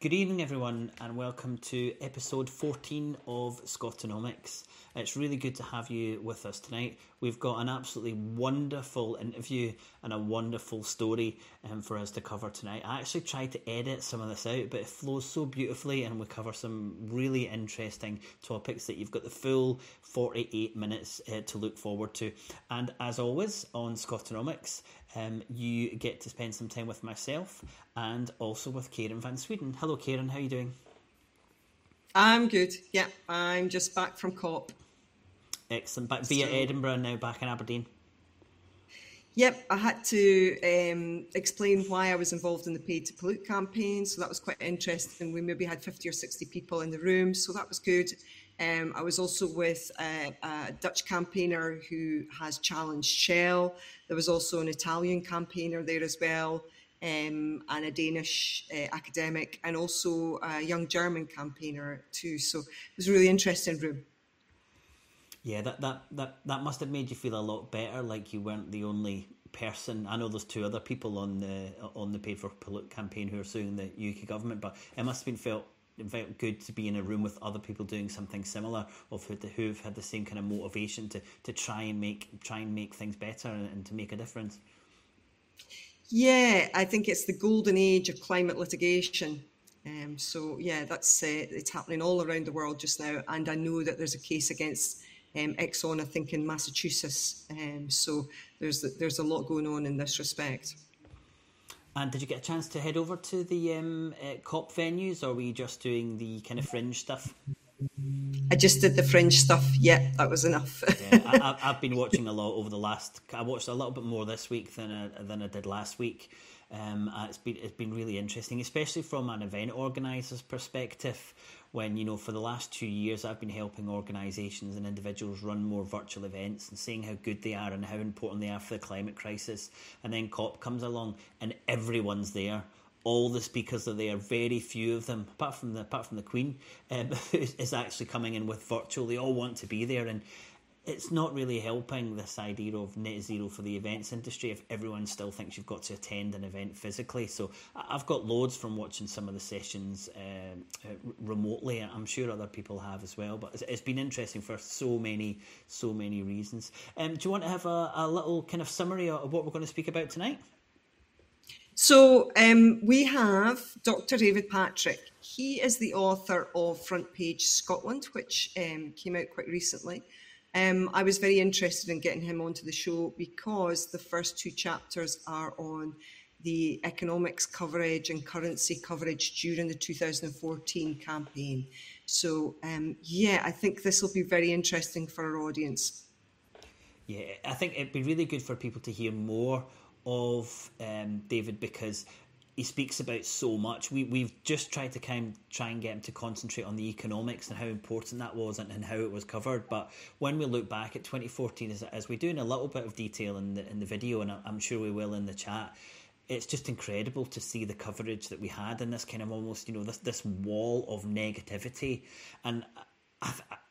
Good evening everyone and welcome to episode 14 of Scotonomics. It's really good to have you with us tonight. We've got an absolutely wonderful interview and a wonderful story for us to cover tonight. I actually tried to edit some of this out, but it flows so beautifully and we cover some really interesting topics that you've got the full 48 minutes to look forward to. And as always on Scotonomics, you get to spend some time with myself and also with Kairin van Sweden. Hello Kairin, how are you doing? I'm good, yeah. I'm just back from COP. Excellent. Back via Edinburgh and now back in Aberdeen. Yep, I had to explain why I was involved in the Pay to Pollute campaign, so that was quite interesting. We maybe had 50 or 60 people in the room, so that was good. I was also with a Dutch campaigner who has challenged Shell. There was also an Italian campaigner there as well, and a Danish academic, and also a young German campaigner too. So it was a really interesting room. Yeah, that must have made you feel a lot better, like you weren't the only person. I know there's two other people on the Pay for Pollute campaign who are suing the UK government, but it must have been felt good to be in a room with other people doing something similar, of who've had the same kind of motivation to try and make things better and to make a difference. Yeah, I think it's the golden age of climate litigation. So yeah, that's it's happening all around the world just now. And I know that there's a case against Exxon, I think, in Massachusetts. So there's a lot going on in this respect. And did you get a chance to head over to the COP venues, or were you just doing the kind of fringe stuff? I just did the fringe stuff. Yeah, that was enough. Yeah, I've been watching a lot over the last. I watched a little bit more this week than I did last week. It's been really interesting, especially from an event organiser's perspective. When, you know, for the last 2 years, I've been helping organisations and individuals run more virtual events and seeing how good they are and how important they are for the climate crisis. And then COP comes along and everyone's there. All the speakers are there. Very few of them, apart from the Queen, is actually coming in with virtual. They all want to be there, and it's not really helping this idea of net zero for the events industry if everyone still thinks you've got to attend an event physically. So I've got loads from watching some of the sessions remotely. I'm sure other people have as well, but it's been interesting for so many reasons. Do you want to have a little kind of summary of what we're going to speak about tonight? So we have Dr. David Patrick. He is the author of Front Page Scotland, which came out quite recently. I was very interested in getting him onto the show because the first two chapters are on the economics coverage and currency coverage during the 2014 campaign. So, I think this will be very interesting for our audience. Yeah, I think it'd be really good for people to hear more of David, because he speaks about so much. We've just tried to kind of try and get him to concentrate on the economics and how important that was and how it was covered. But when we look back at 2014, as we do in a little bit of detail in the video, and I'm sure we will in the chat, it's just incredible to see the coverage that we had and this kind of almost, you know, this wall of negativity. And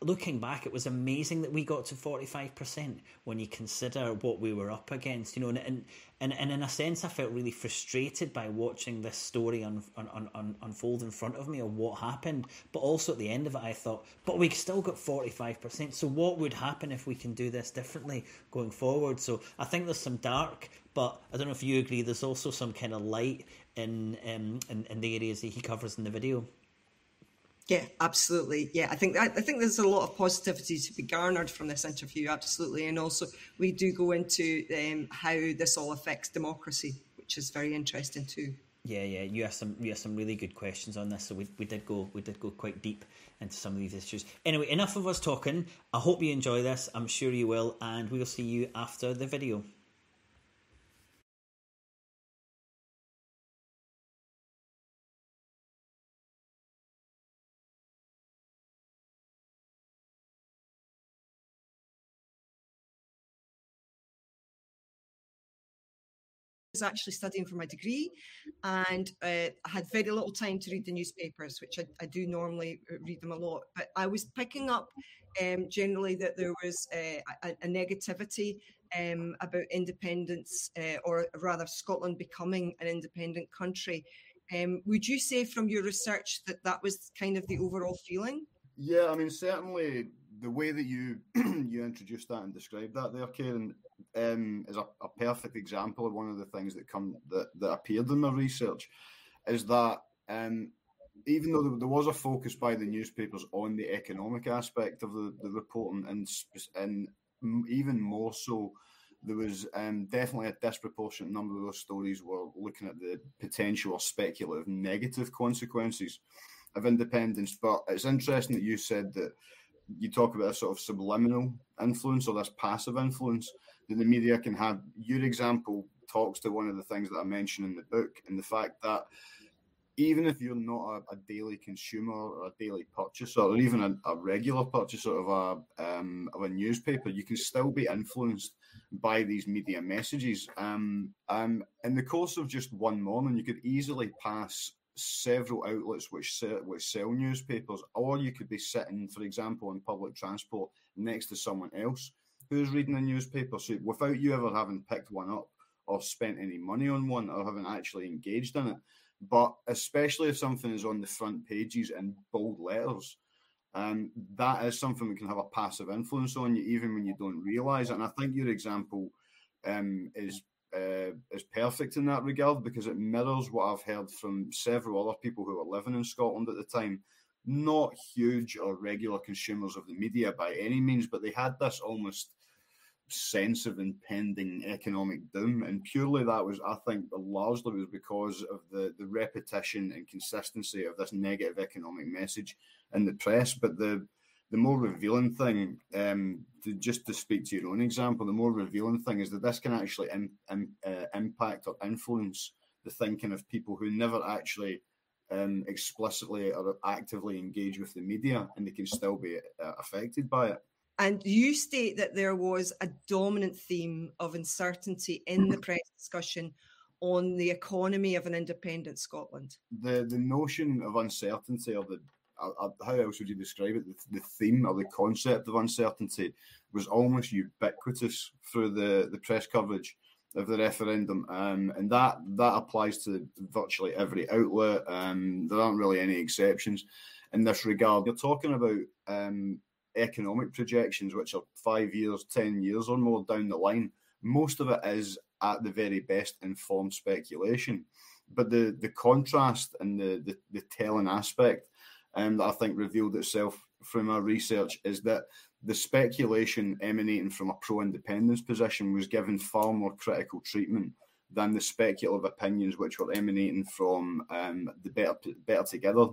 looking back, it was amazing that we got to 45% when you consider what we were up against, you know, and in a sense, I felt really frustrated by watching this story unfold in front of me of what happened. But also at the end of it, I thought, but we still got 45%. So what would happen if we can do this differently going forward? So I think there's some dark, but I don't know if you agree, there's also some kind of light in the areas that he covers in the video. Yeah, absolutely. Yeah, I think there's a lot of positivity to be garnered from this interview, absolutely. And also we do go into how this all affects democracy, which is very interesting too. Yeah, you have some really good questions on this. So we did go quite deep into some of these issues. Anyway, enough of us talking. I hope you enjoy this. I'm sure you will, and we will see you after the video. Actually studying for my degree, and I had very little time to read the newspapers, which I do normally read them a lot, but I was picking up generally that there was a negativity about independence, or rather Scotland becoming an independent country. Would you say from your research that that was kind of the overall feeling? Yeah, I mean, certainly the way that you you introduced that and described that there, Kairin, is a perfect example of one of the things that that appeared in my research, is that even though there was a focus by the newspapers on the economic aspect of the reporting, and even more so, there was definitely a disproportionate number of those stories were looking at the potential or speculative negative consequences of independence. But it's interesting that you said that you talk about a sort of subliminal influence or this passive influence that the media can have. Your example talks to one of the things that I mentioned in the book, and the fact that even if you're not a daily consumer or a daily purchaser, or even a regular purchaser of a newspaper, you can still be influenced by these media messages. In the course of just one morning, you could easily pass several outlets which sell newspapers, or you could be sitting, for example, in public transport next to someone else who's reading a newspaper. So without you ever having picked one up or spent any money on one or having actually engaged in it, but especially if something is on the front pages in bold letters, that is something that can have a passive influence on you, even when you don't realise it. And I think your example is perfect in that regard, because it mirrors what I've heard from several other people who were living in Scotland at the time. Not huge or regular consumers of the media by any means, but they had this almost sense of impending economic doom, and purely that was, I think, largely was because of the repetition and consistency of this negative economic message in the press. But the more revealing thing, to speak to your own example, the more revealing thing is that this can actually impact or influence the thinking of people who never actually explicitly or actively engage with the media, and they can still be affected by it. And you state that there was a dominant theme of uncertainty in the press discussion on the economy of an independent Scotland. The notion of uncertainty, or the how else would you describe it? The theme or the concept of uncertainty was almost ubiquitous through the press coverage of the referendum, and that applies to virtually every outlet. There aren't really any exceptions in this regard. You're talking about economic projections, which are 5 years, 10 years or more down the line. Most of it is, at the very best, informed speculation. But the contrast and the telling aspect that I think revealed itself from our research is that the speculation emanating from a pro-independence position was given far more critical treatment than the speculative opinions which were emanating from the Better Together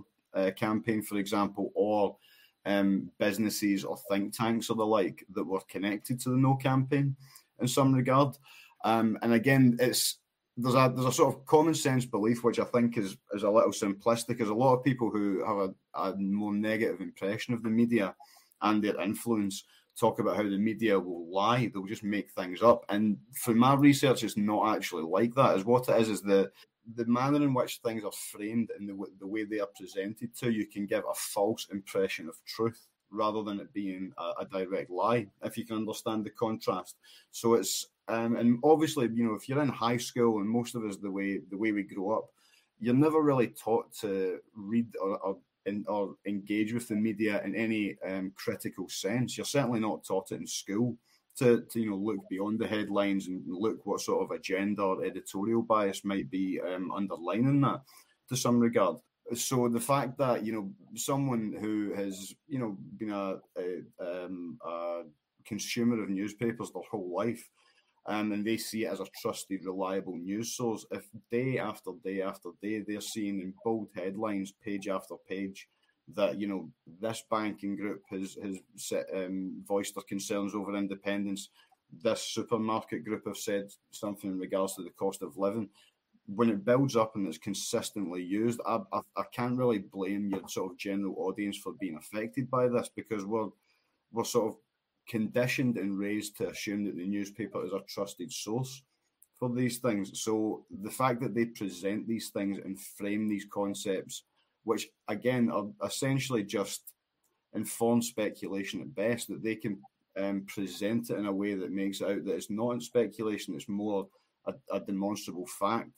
campaign, for example, or businesses or think tanks or the like that were connected to the No campaign in some regard. And again, there's a sort of common sense belief, which I think is a little simplistic. There's a lot of people who have a more negative impression of the media and their influence talk about how the media will lie, they'll just make things up. And for my research, it's not actually like that. Is what it is the manner in which things are framed and the way they are presented to you can give a false impression of truth rather than it being a direct lie, if you can understand the contrast. So it's and obviously, you know, if you're in high school, and most of us, the way we grow up, you're never really taught to read or engage with the media in any critical sense. You're certainly not taught it in school to you know, look beyond the headlines and look what sort of agenda or editorial bias might be underlining that to some regard. So the fact that, you know, someone who has, you know, been a consumer of newspapers their whole life, and they see it as a trusted, reliable news source, if day after day after day they're seeing in bold headlines, page after page, that, you know, this banking group has voiced their concerns over independence, this supermarket group have said something in regards to the cost of living, when it builds up and it's consistently used, I can't really blame your sort of general audience for being affected by this, because we're sort of conditioned and raised to assume that the newspaper is a trusted source for these things. So the fact that they present these things and frame these concepts, which again are essentially just informed speculation at best, that they can present it in a way that makes out that it's not in speculation, it's more a demonstrable fact.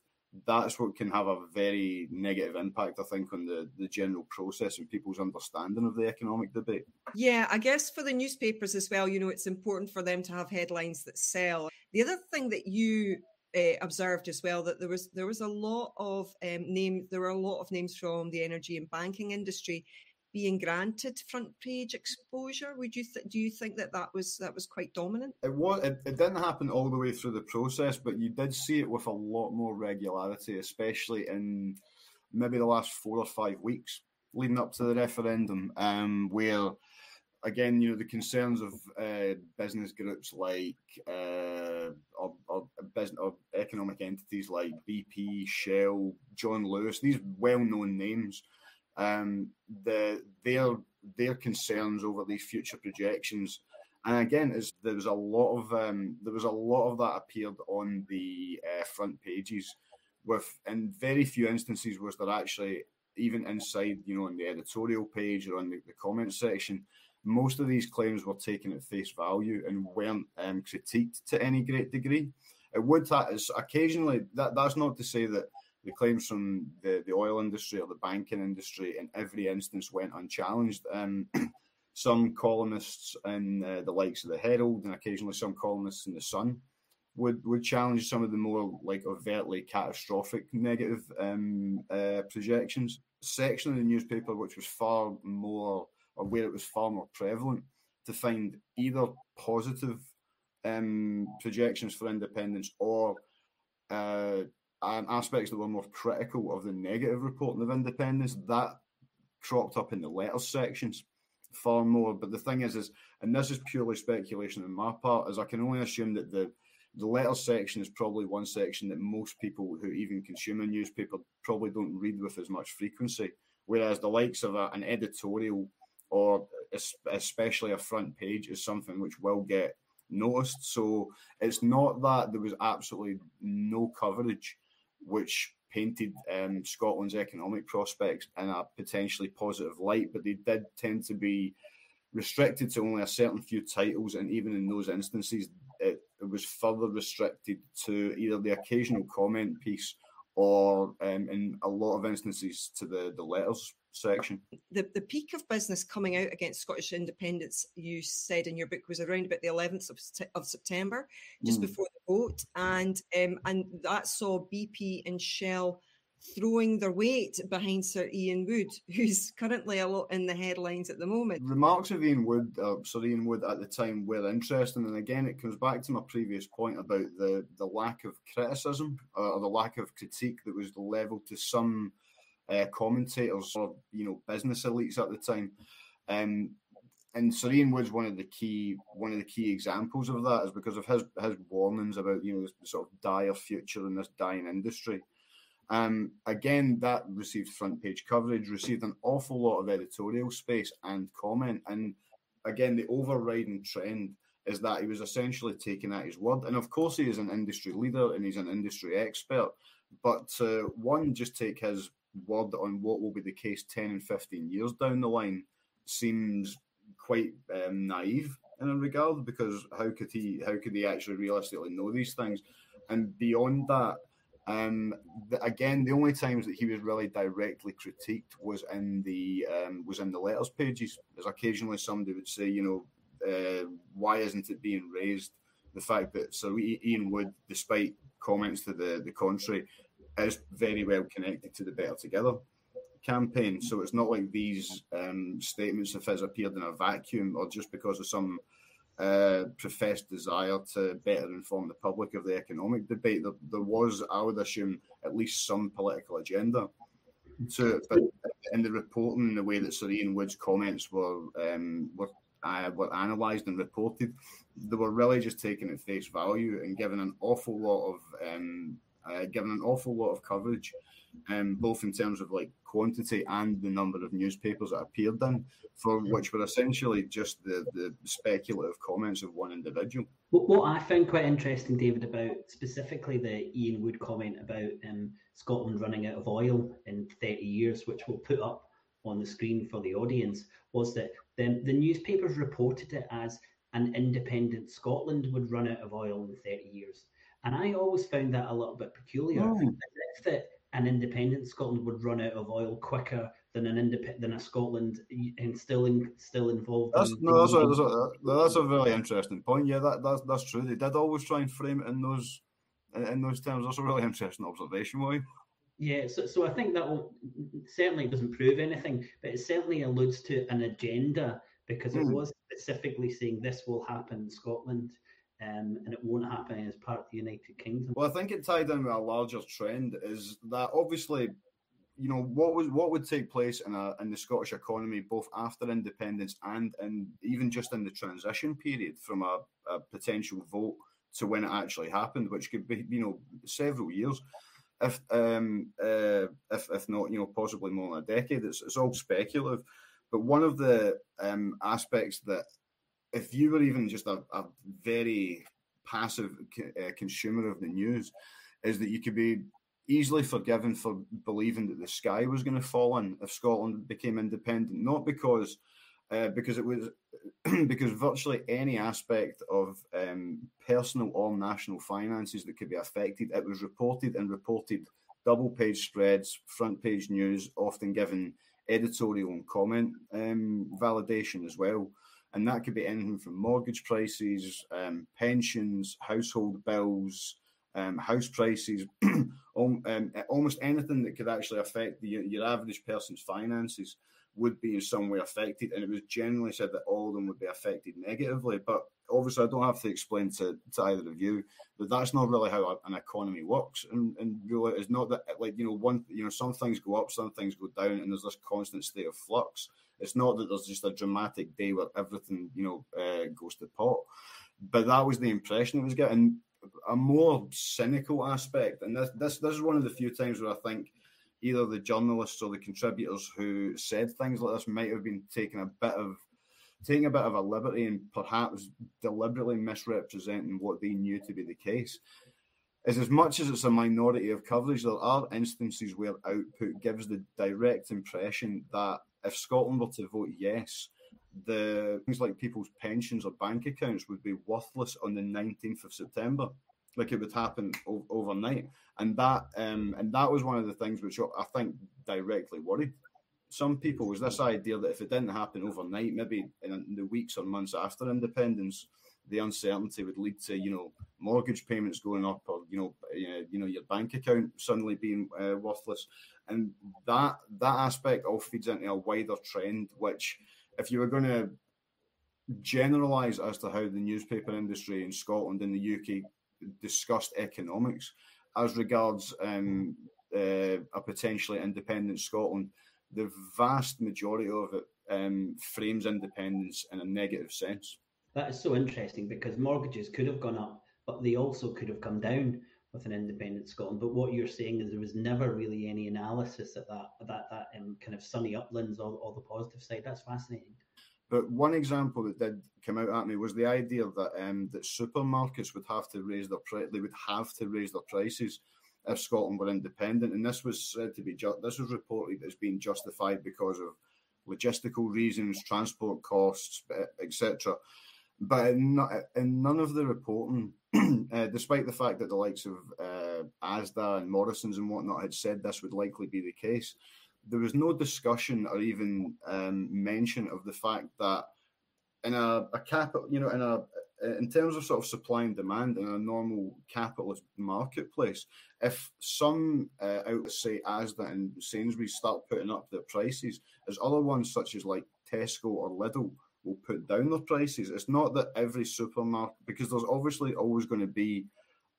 That's what can have a very negative impact, I think, on the general process and people's understanding of the economic debate. Yeah, I guess for the newspapers as well, you know, it's important for them to have headlines that sell. The other thing that you observed as well, that there was a lot of names from the energy and banking industry being granted front page exposure. Do you think that was quite dominant? It didn't happen all the way through the process, but you did see it with a lot more regularity, especially in maybe the last 4 or 5 weeks leading up to the referendum, where again, you know, the concerns of business groups like or economic entities like BP, Shell, John Lewis, these well-known names, their concerns over these future projections, and again, there was a lot of that appeared on the front pages. With in very few instances was there actually even inside, you know, on the editorial page or on the comment section. Most of these claims were taken at face value and weren't critiqued to any great degree. It would occasionally. That's not to say that the claims from the oil industry or the banking industry in every instance went unchallenged. Some columnists in the likes of The Herald and occasionally some columnists in The Sun would challenge some of the more like overtly catastrophic negative projections. Section of the newspaper which was far more, or where it was far more prevalent, to find either positive projections for independence or and aspects that were more critical of the negative reporting of independence, that cropped up in the letters sections far more. But the thing is, and this is purely speculation on my part, is I can only assume that the letters section is probably one section that most people who even consume a newspaper probably don't read with as much frequency, whereas the likes of an editorial or especially a front page is something which will get noticed. So it's not that there was absolutely no coverage which painted Scotland's economic prospects in a potentially positive light, but they did tend to be restricted to only a certain few titles, and even in those instances, it was further restricted to either the occasional comment piece or, in a lot of instances, to the letters section. The peak of business coming out against Scottish independence, you said in your book, was around about the 11th of September, just before the vote, and that saw BP and Shell throwing their weight behind Sir Ian Wood, who's currently a lot in the headlines at the moment. Remarks of Sir Ian Wood at the time were interesting, and again, it comes back to my previous point about the lack of criticism or the lack of critique that was levelled to some commentators or, you know, business elites at the time. And Sir Ian Wood's one of the key examples of that, is because of his warnings about, you know, this sort of dire future in this dying industry. Again, that received front page coverage, received an awful lot of editorial space and comment. And again, the overriding trend is that he was essentially taken at his word. And of course, he is an industry leader and he's an industry expert. But one, just take his word on what will be the case 10 and 15 years down the line seems quite naive in a regard, because how could he actually realistically know these things? And beyond that, again, the only times that he was really directly critiqued was in the letters pages. As occasionally somebody would say, you know, why isn't it being raised? The fact that Sir Ian Wood, despite comments to the contrary, is very well connected to the Better Together campaign. So it's not like these statements of his appeared in a vacuum or just because of some professed desire to better inform the public of the economic debate. There was, I would assume, at least some political agenda to it. But in the reporting, in the way that Sir Ian Wood's comments were analysed and reported, they were really just taken at face value and given an awful lot of coverage, both in terms of like quantity and the number of newspapers that appeared in, for which were essentially just the speculative comments of one individual. What I found quite interesting, David, about specifically the Ian Wood comment about Scotland running out of oil in 30 years, which we'll put up on the screen for the audience, was that The newspapers reported it as an independent Scotland would run out of oil in 30 years. And I always found that a little bit peculiar. As if that an independent Scotland would run out of oil quicker than a Scotland and still involved. That's a really interesting point. Yeah, that's true. They did always try and frame it in those terms. That's a really interesting observation, William. Yeah, so I think that certainly doesn't prove anything, but it certainly alludes to an agenda, because it was specifically saying this will happen in Scotland. And it won't happen as part of the United Kingdom. Well, I think it tied in with a larger trend is that obviously, you know, what would take place in the Scottish economy both after independence and even just in the transition period from a potential vote to when it actually happened, which could be, you know, several years, if not, you know, possibly more than a decade. It's all speculative, but one of the aspects that, if you were even just a very passive consumer of the news, is that you could be easily forgiven for believing that the sky was going to fall in if Scotland became independent, not because it was because virtually any aspect of personal or national finances that could be affected, it was reported, double-page spreads, front-page news, often given editorial and comment validation as well. And that could be anything from mortgage prices, pensions, household bills, house prices, almost anything that could actually affect your average person's finances would be in some way affected. And it was generally said that all of them would be affected negatively. But obviously, I don't have to explain to either of you that that's not really how an economy works. And really, it's not that, like, you know, some things go up, some things go down, and there's this constant state of flux. It's not that there's just a dramatic day where everything, you know, goes to pot. But that was the impression it was getting. A more cynical aspect, and this is one of the few times where I think either the journalists or the contributors who said things like this might have been taking a bit of a liberty and perhaps deliberately misrepresenting what they knew to be the case. Is as much as it's a minority of coverage, there are instances where output gives the direct impression that if Scotland were to vote yes, the things like people's pensions or bank accounts would be worthless on the 19th of September. Like, it would happen overnight. And that was one of the things which I think directly worried some people, was this idea that if it didn't happen overnight, maybe in the weeks or months after independence, the uncertainty would lead to, you know, mortgage payments going up, or, you know, your bank account suddenly being worthless. And that aspect all feeds into a wider trend, which, if you were going to generalise as to how the newspaper industry in Scotland and the UK discussed economics as regards a potentially independent Scotland, the vast majority of it frames independence in a negative sense. That is so interesting, because mortgages could have gone up, but they also could have come down with an independent Scotland. But what you're saying is there was never really any analysis at that kind of sunny uplands or the positive side. That's fascinating. But one example that did come out at me was the idea that that supermarkets would have to raise their prices if Scotland were independent, and this was said to be this was reported as being justified because of logistical reasons, transport costs, etc. But in none of the reporting, despite the fact that the likes of Asda and Morrisons and whatnot had said this would likely be the case, there was no discussion or even mention of the fact that in terms of sort of supply and demand in a normal capitalist marketplace, if some say Asda and Sainsbury start putting up their prices, as other ones such as like Tesco or Lidl will put down their prices. It's not that every supermarket, because there's obviously always going to be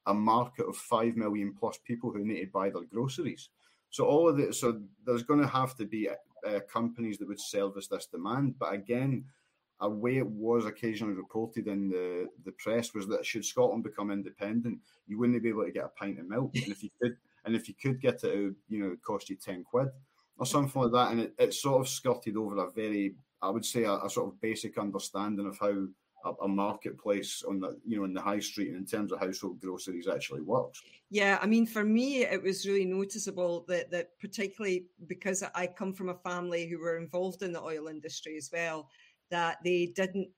a market of 5 million plus people who need to buy their groceries. So there's going to have to be companies that would service this demand. But again, a way it was occasionally reported in the press was that should Scotland become independent, you wouldn't be able to get a pint of milk, and if you could get it, you know, it'd cost you 10 quid or something like that. And it sort of skirted over a very, I would say, a sort of basic understanding of how a marketplace on the, you know, in the high street and in terms of household groceries actually works. Yeah, I mean, for me, it was really noticeable that particularly because I come from a family who were involved in the oil industry as well, that they didn't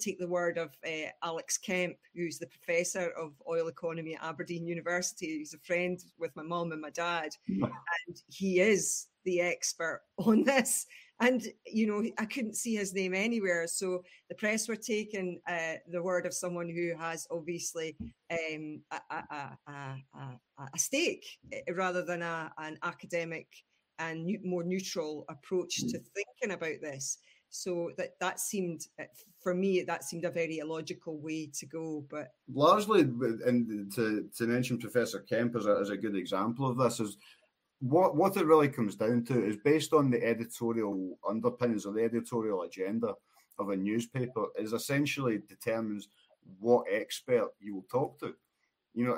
take the word of Alex Kemp, who's the professor of oil economy at Aberdeen University. He's a friend with my mum and my dad, and he is the expert on this. And, you know, I couldn't see his name anywhere. So the press were taking the word of someone who has obviously a stake rather than an academic and more neutral approach to thinking about this. So that seemed, for me, that seemed a very illogical way to go. But largely, and to mention Professor Kemp as a good example of this, is what it really comes down to is based on the editorial underpinnings or the editorial agenda of a newspaper is essentially determines what expert you will talk to. You know,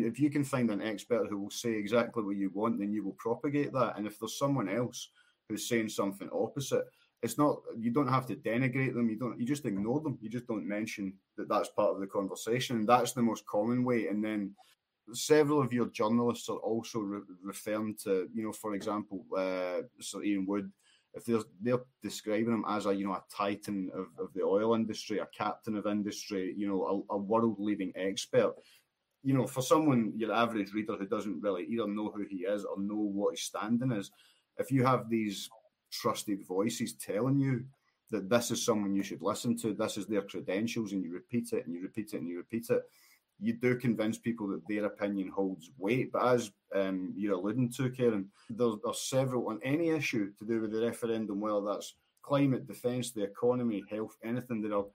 if you can find an expert who will say exactly what you want, then you will propagate that. And if there's someone else who's saying something opposite, it's not, you don't have to denigrate them. You just ignore them. You just don't mention that that's part of the conversation. And that's the most common way. And then several of your journalists are also referring to, you know, for example, Sir Ian Wood. If they're describing him as a titan of the oil industry, a captain of industry, you know, a world leading expert. You know, for someone, your average reader who doesn't really either know who he is or know what his standing is, if you have these trusted voices telling you that this is someone you should listen to, this is their credentials, and you repeat it and you repeat it and you repeat it, you do convince people that their opinion holds weight. But as you're alluding to, Karen, there are several on any issue to do with the referendum, whether that's climate, defence, the economy, health, anything. There are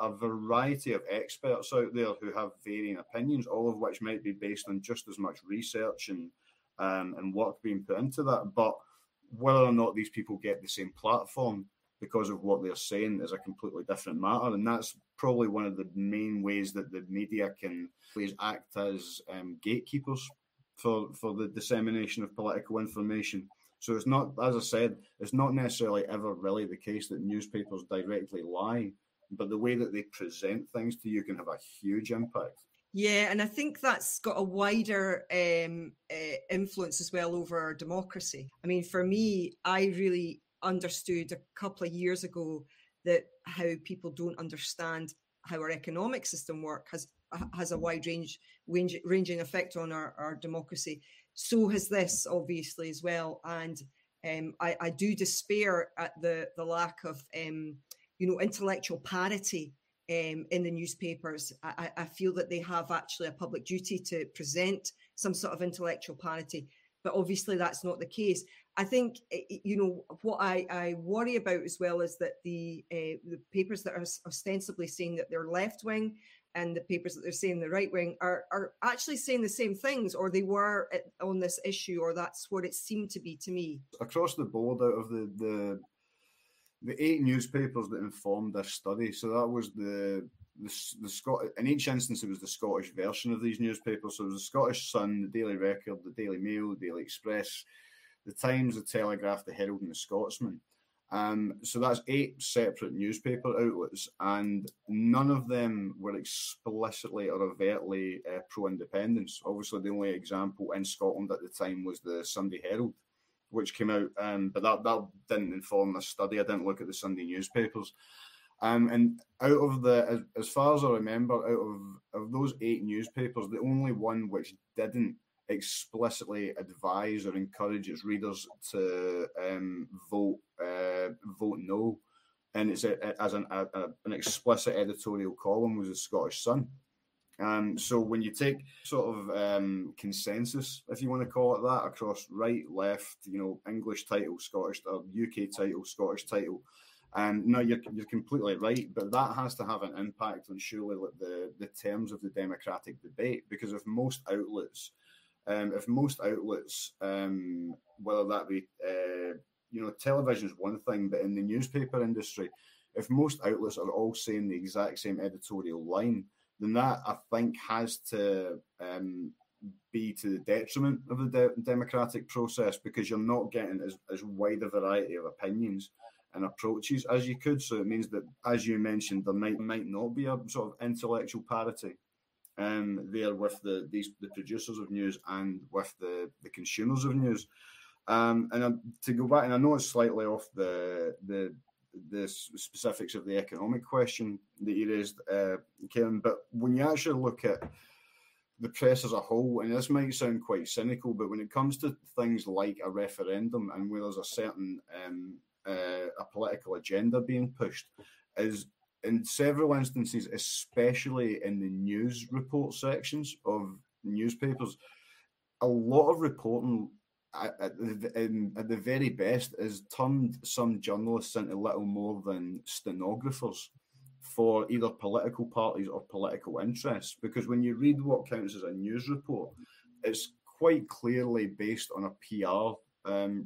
a variety of experts out there who have varying opinions, all of which might be based on just as much research and work being put into that. But whether or not these people get the same platform because of what they're saying is a completely different matter. And that's probably one of the main ways that the media can act as gatekeepers for the dissemination of political information. So it's not, as I said, it's not necessarily ever really the case that newspapers directly lie, but the way that they present things to you can have a huge impact. Yeah, and I think that's got a wider influence as well over our democracy. I mean, for me, I really understood a couple of years ago that how people don't understand how our economic system work has a wide ranging effect on our democracy. So has this, obviously, as well. And I do despair at the lack of, intellectual parity in the newspapers. I feel that they have actually a public duty to present some sort of intellectual parity, but obviously that's not the case. I think, you know, what I worry about as well is that the papers that are ostensibly saying that they're left wing and the papers that they're saying the right wing are actually saying the same things, or they were on this issue, or that's what it seemed to be to me. Across the board, out of the 8 newspapers that informed this study, so that was the Scottish, in each instance it was the Scottish version of these newspapers, so it was the Scottish Sun, the Daily Record, the Daily Mail, the Daily Express, the Times, the Telegraph, the Herald and the Scotsman. So that's 8 separate newspaper outlets, and none of them were explicitly or overtly pro-independence. Obviously the only example in Scotland at the time was the Sunday Herald, which came out, but that didn't inform this study. I didn't look at the Sunday newspapers. And out of as far as I remember, out of those 8 newspapers, the only one which didn't explicitly advise or encourage its readers to vote no, and it's as an explicit editorial column, was the Scottish Sun. So when you take sort of consensus, if you want to call it that, across right, left, you know, English title, Scottish, or UK title, Scottish title, no, you're completely right, but that has to have an impact on surely the terms of the democratic debate, because if most outlets, whether that be television is one thing, but in the newspaper industry, if most outlets are all saying the exact same editorial line, then that, I think, has to be to the detriment of the democratic process, because you're not getting as wide a variety of opinions and approaches as you could. So it means that, as you mentioned, there might not be a sort of intellectual parity there with the producers of news and with the consumers of news. And to go back, and I know it's slightly off the the specifics of the economic question that you raised, Kairin, but when you actually look at the press as a whole, and this might sound quite cynical, but when it comes to things like a referendum and where there's a certain a political agenda being pushed, is in several instances, especially in the news report sections of newspapers, a lot of reporting at the very best has turned some journalists into little more than stenographers for either political parties or political interests. Because when you read what counts as a news report, it's quite clearly based on a PR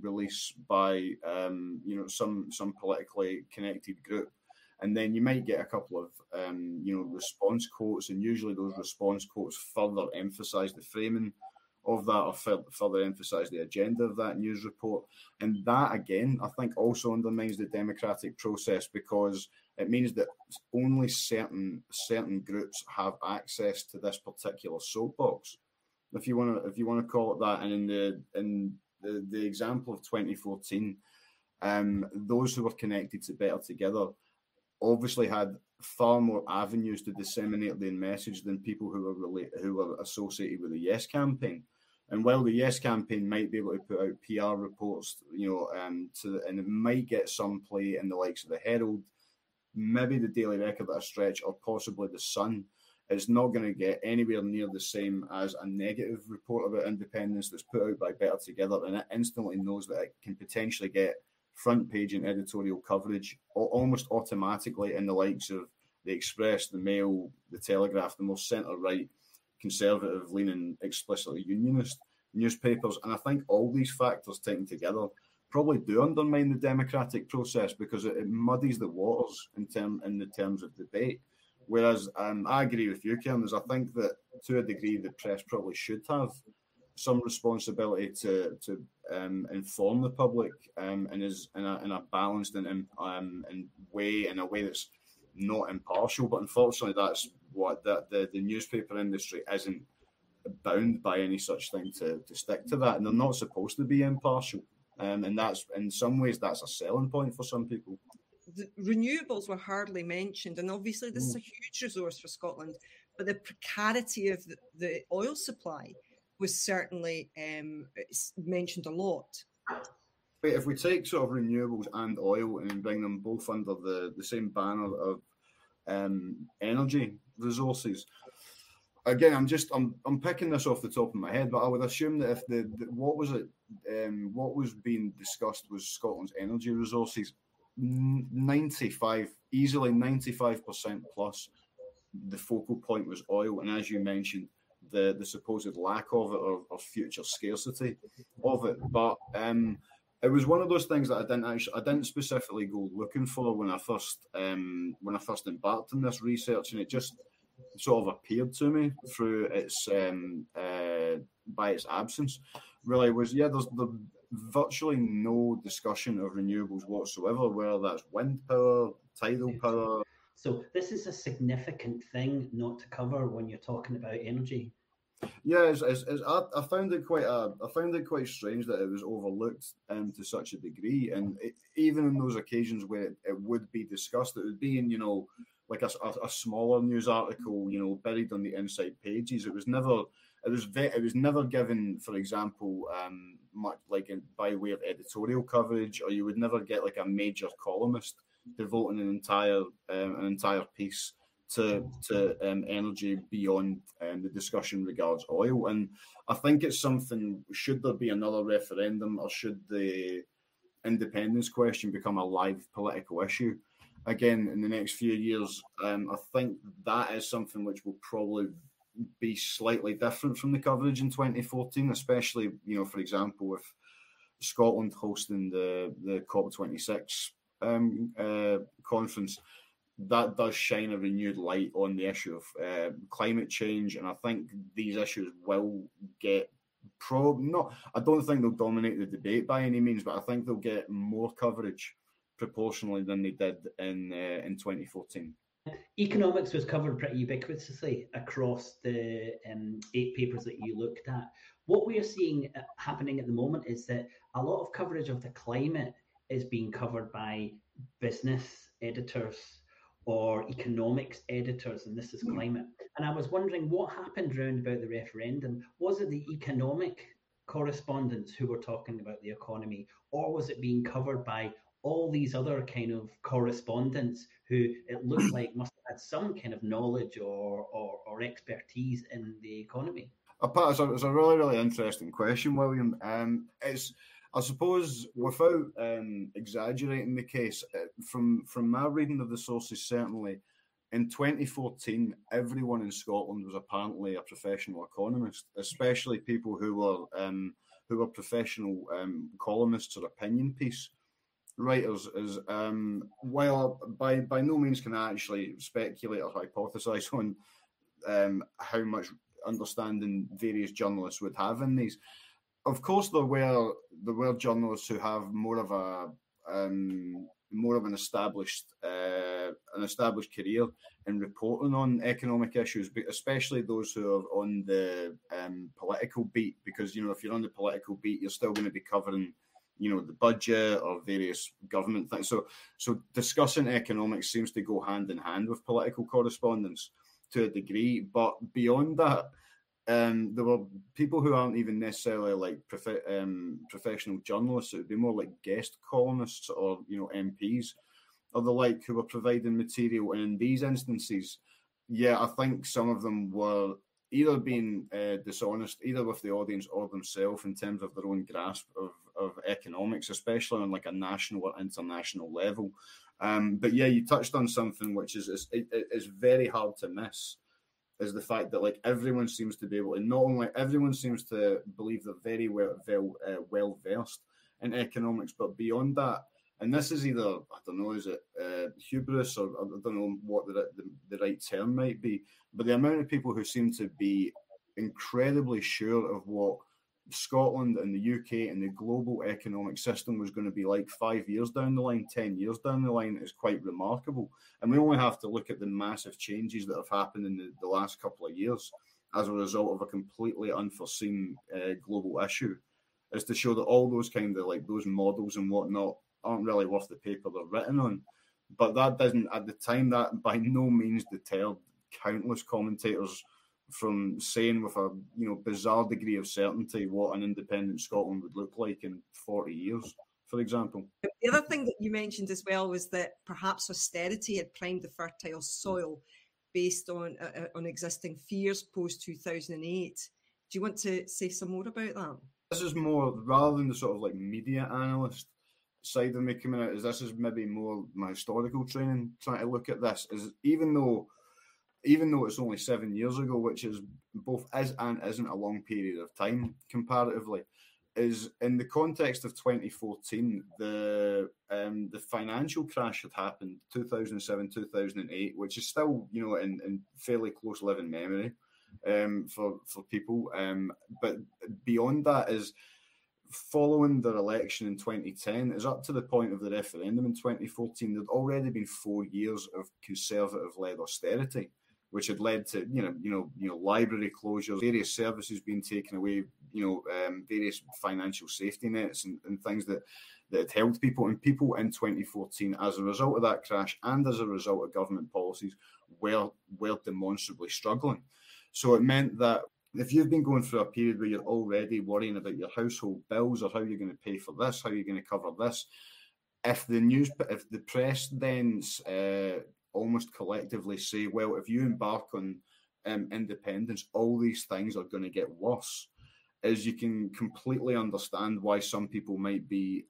release by some politically connected group. And then you might get a couple of, response quotes, and usually those response quotes further emphasise the framing of that or further emphasise the agenda of that news report. And that, again, I think also undermines the democratic process, because it means that only certain groups have access to this particular soapbox, if you want to call it that. And in the example of 2014, those who were connected to Better Together obviously had far more avenues to disseminate their message than people who were associated with the Yes campaign. And while the Yes campaign might be able to put out PR reports, and it might get some play in the likes of the Herald, maybe the Daily Record at a stretch, or possibly the Sun, it's not going to get anywhere near the same as a negative report about independence that's put out by Better Together, and it instantly knows that it can potentially get front page and editorial coverage almost automatically in the likes of the Express, the Mail, the Telegraph, the more centre-right, conservative-leaning, explicitly unionist newspapers. And I think all these factors taken together probably do undermine the democratic process, because it muddies the waters in the terms of debate. Whereas I agree with you, Kairin, is I think that to a degree the press probably should have some responsibility to inform the public and is in a balanced and way, in a way that's not impartial. But unfortunately, that's what the newspaper industry isn't bound by any such thing to stick to that, and they're not supposed to be impartial. And that's, in some ways, that's a selling point for some people. The renewables were hardly mentioned, and obviously this is a huge resource for Scotland. But the precarity of the oil supply was certainly mentioned a lot. But if we take sort of renewables and oil and bring them both under the same banner of energy resources, again, I'm picking this off the top of my head, but I would assume that if what was being discussed was Scotland's energy resources, 95% plus, the focal point was oil, and as you mentioned, the supposed lack of it or future scarcity of it. But it was one of those things that I didn't specifically go looking for when I first embarked on this research, and it just sort of appeared to me through its by its absence. Really was, there's virtually no discussion of renewables whatsoever, whether that's wind power, tidal power. So this is a significant thing not to cover when you're talking about energy. Yeah, I found it quite strange that it was overlooked to such a degree, and even on those occasions where it would be discussed, it would be in like a smaller news article, buried on the inside pages. It was never given, for example, much like by way of editorial coverage, or you would never get like a major columnist devoting an entire piece to energy beyond the discussion regards oil. And I think it's something, should there be another referendum, or should the independence question become a live political issue again in the next few years, I think that is something which will probably be slightly different from the coverage in 2014, especially, for example, with Scotland hosting the COP26 conference. That does shine a renewed light on the issue of climate change, and I think these issues will get I don't think they'll dominate the debate by any means, but I think they'll get more coverage proportionally than they did in 2014. Economics was covered pretty ubiquitously across the 8 papers that you looked at. What we are seeing happening at the moment is that a lot of coverage of the climate is being covered by business editors or economics editors, and this is climate. And I was wondering what happened round about the referendum. Was it the economic correspondents who were talking about the economy, or was it being covered by all these other kind of correspondents who it looked like must have had some kind of knowledge or expertise in the economy? It's a really, really interesting question, William. I suppose, without exaggerating the case, from my reading of the sources, certainly, in 2014, everyone in Scotland was apparently a professional economist, especially people who were professional columnists or opinion piece writers. While by no means can I actually speculate or hypothesise on how much understanding various journalists would have in these. Of course, there were journalists who have more of an established career in reporting on economic issues, but especially those who are on the political beat, because if you're on the political beat, you're still going to be covering the budget or various government things. So discussing economics seems to go hand in hand with political correspondence to a degree, but beyond that. There were people who aren't even necessarily like professional journalists. It would be more like guest columnists or MPs or the like who were providing material. And in these instances, I think some of them were either being dishonest, either with the audience or themselves in terms of their own grasp of economics, especially on like a national or international level. But you touched on something which is very hard to miss. Is the fact that everyone seems to be able to, not only everyone seems to believe they're very well versed in economics, but beyond that, and this is either, I don't know, is it hubris, or I don't know what the right term might be, but the amount of people who seem to be incredibly sure of what Scotland and the UK and the global economic system was going to be like 5 years down the line, 10 years down the line is quite remarkable. And we only have to look at the massive changes that have happened in the last couple of years as a result of a completely unforeseen global issue, is to show that all those kind of those models and whatnot aren't really worth the paper they're written on. But that doesn't, at the time, that by no means deterred countless commentators from saying with a bizarre degree of certainty what an independent Scotland would look like in 40 years, for example. The other thing that you mentioned as well was that perhaps austerity had primed the fertile soil based on existing fears post-2008. Do you want to say some more about that? This is more, rather than the sort of media analyst side of me coming out, this is maybe more my historical training trying to look at this, is even though it's only 7 years ago, which is both is and isn't a long period of time comparatively, is in the context of 2014, the financial crash had happened, 2007, 2008, which is still, in fairly close living memory for people. But beyond that is, following their election in 2010, is up to the point of the referendum in 2014, there'd already been 4 years of Conservative-led austerity, which had led to library closures, various services being taken away, various financial safety nets and things that had held people. And people in 2014, as a result of that crash and as a result of government policies, were demonstrably struggling. So it meant that if you've been going through a period where you're already worrying about your household bills or how you're going to pay for this, how you're going to cover this, if the press then almost collectively say, well, if you embark on independence, all these things are going to get worse, is you can completely understand why some people might be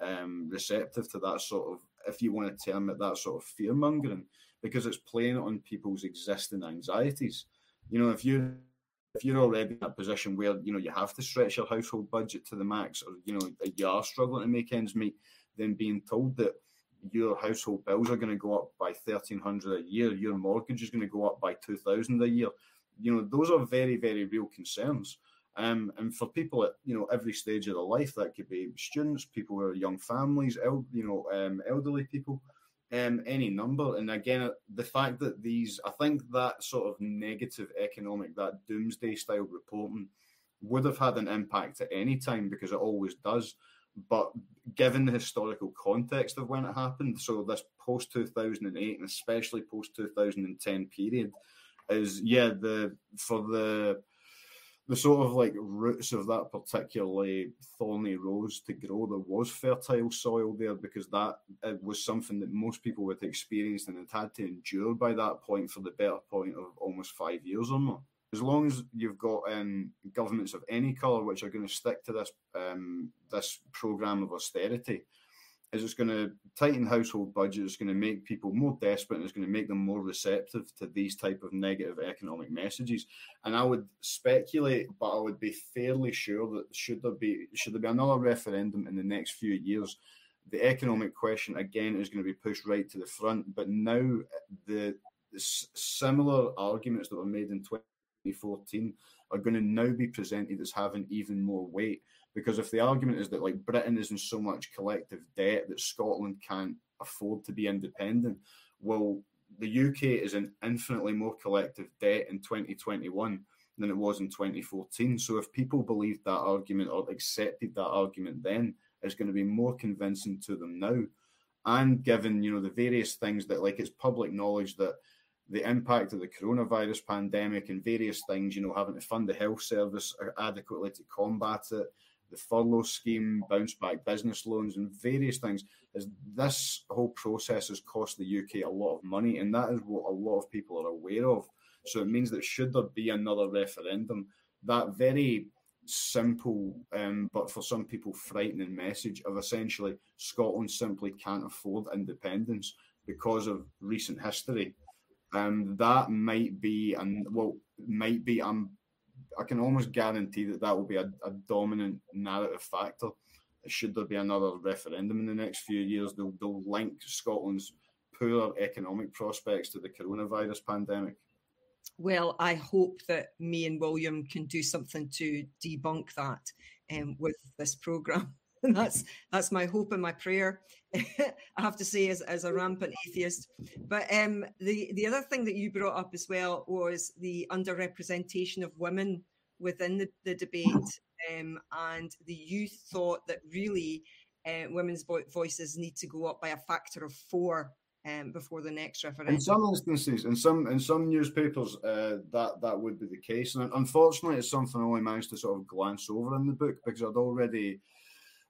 receptive to that sort of, if you want to term it, that sort of fear-mongering, because it's playing on people's existing anxieties. If you're already in a position where you have to stretch your household budget to the max, or you are struggling to make ends meet, then being told that your household bills are going to go up by $1,300 a year, your mortgage is going to go up by $2,000 a year, those are very, very real concerns. And for people at every stage of their life, that could be students, people who are young families, elderly people, any number. And again, the fact that I think that sort of negative economic, that doomsday style reporting would have had an impact at any time, because it always does. But given the historical context of when it happened, so this post-2008 and especially post-2010 period is, the sort of like roots of that particularly thorny rose to grow. There was fertile soil there because that it was something that most people had experienced and had had to endure by that point for the better point of almost 5 years or more. As long as you've got governments of any colour which are going to stick to this this programme of austerity, is it's going to tighten household budgets, it's going to make people more desperate, and it's going to make them more receptive to these type of negative economic messages. And I would speculate, but I would be fairly sure that should there be another referendum in the next few years, the economic question again is going to be pushed right to the front. But now the similar arguments that were made in 2014 are going to now be presented as having even more weight, because if the argument is that like Britain is in so much collective debt that Scotland can't afford to be independent, well, the UK is in infinitely more collective debt in 2021 than it was in 2014. So if people believed that argument or accepted that argument then, it's going to be more convincing to them now. And given, you know, the various things that like it's public knowledge that the impact of the coronavirus pandemic and various things, you know, having to fund the health service adequately to combat it, the furlough scheme, bounce back business loans and various things, is this whole process has cost the UK a lot of money, and that is what a lot of people are aware of. So it means that should there be another referendum, that very simple but for some people frightening message of essentially Scotland simply can't afford independence because of recent history, that might be, and well, might be, I can almost guarantee that will be a dominant narrative factor. Should there be another referendum in the next few years, they'll link Scotland's poorer economic prospects to the coronavirus pandemic. Well, I hope that me and William can do something to debunk that with this programme. That's my hope and my prayer, I have to say, as a rampant atheist. But the other thing that you brought up as well was the underrepresentation of women within the debate, and the youth thought that really women's voices need to go up by a factor of 4 before the next referendum. In some instances, in some newspapers, that would be the case. And unfortunately, it's something I only managed to sort of glance over in the book because I'd already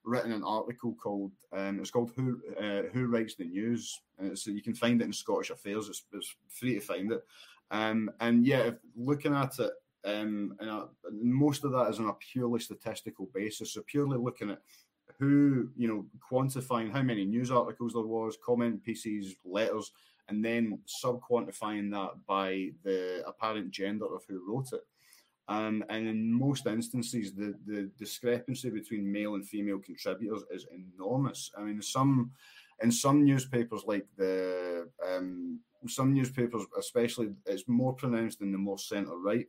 written an article called "Who Writes the News?" So you can find it in Scottish Affairs. It's free to find it. And yeah, looking at it, most of that is on a purely statistical basis. So purely looking at who, you know, quantifying how many news articles there was, comment pieces, letters, and then sub-quantifying that by the apparent gender of who wrote it. And in most instances, the discrepancy between male and female contributors is enormous. I mean, in some newspapers, like some newspapers, especially, it's more pronounced in the more centre-right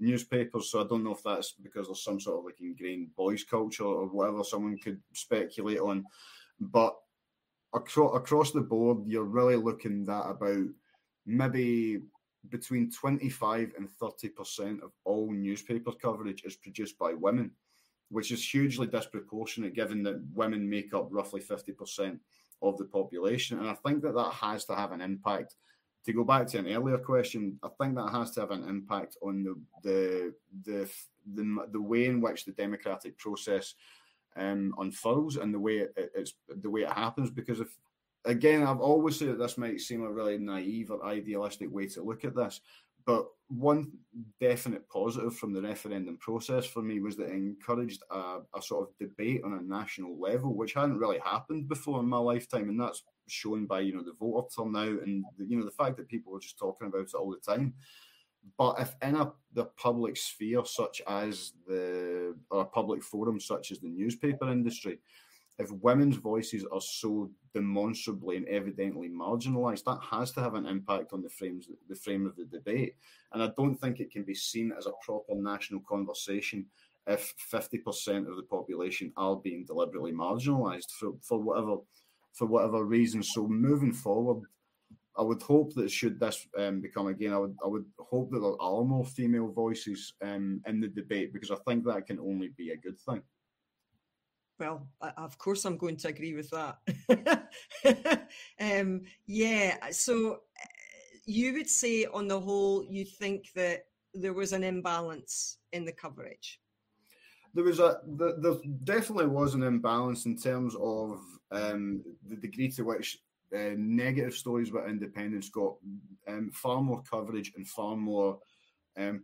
newspapers. So I don't know if that's because there's some sort of like ingrained boys culture or whatever someone could speculate on. But across the board, you're really looking at about maybe between 25 and 30% of all newspaper coverage is produced by women, which is hugely disproportionate given that women make up roughly 50% of the population. And I think that has to have an impact. To go back to an earlier question, I think that has to have an impact on the way in which the democratic process unfurls and the way it happens. Because if, again, I've always said that this might seem a really naive or idealistic way to look at this, but one definite positive from the referendum process for me was that it encouraged a sort of debate on a national level, which hadn't really happened before in my lifetime, and that's shown by, you know, the voter turnout and the fact that people were just talking about it all the time. But if in the public sphere, such as a public forum such as the newspaper industry, if women's voices are so demonstrably and evidently marginalised, that has to have an impact on the frame of the debate. And I don't think it can be seen as a proper national conversation if 50% of the population are being deliberately marginalised for whatever reason. So moving forward, I would hope that should this become again, I would hope that there are more female voices in the debate, because I think that can only be a good thing. Well, of course I'm going to agree with that. Yeah, so you would say on the whole, you think that there was an imbalance in the coverage? There definitely was an imbalance in terms of the degree to which negative stories about independence got far more coverage and far more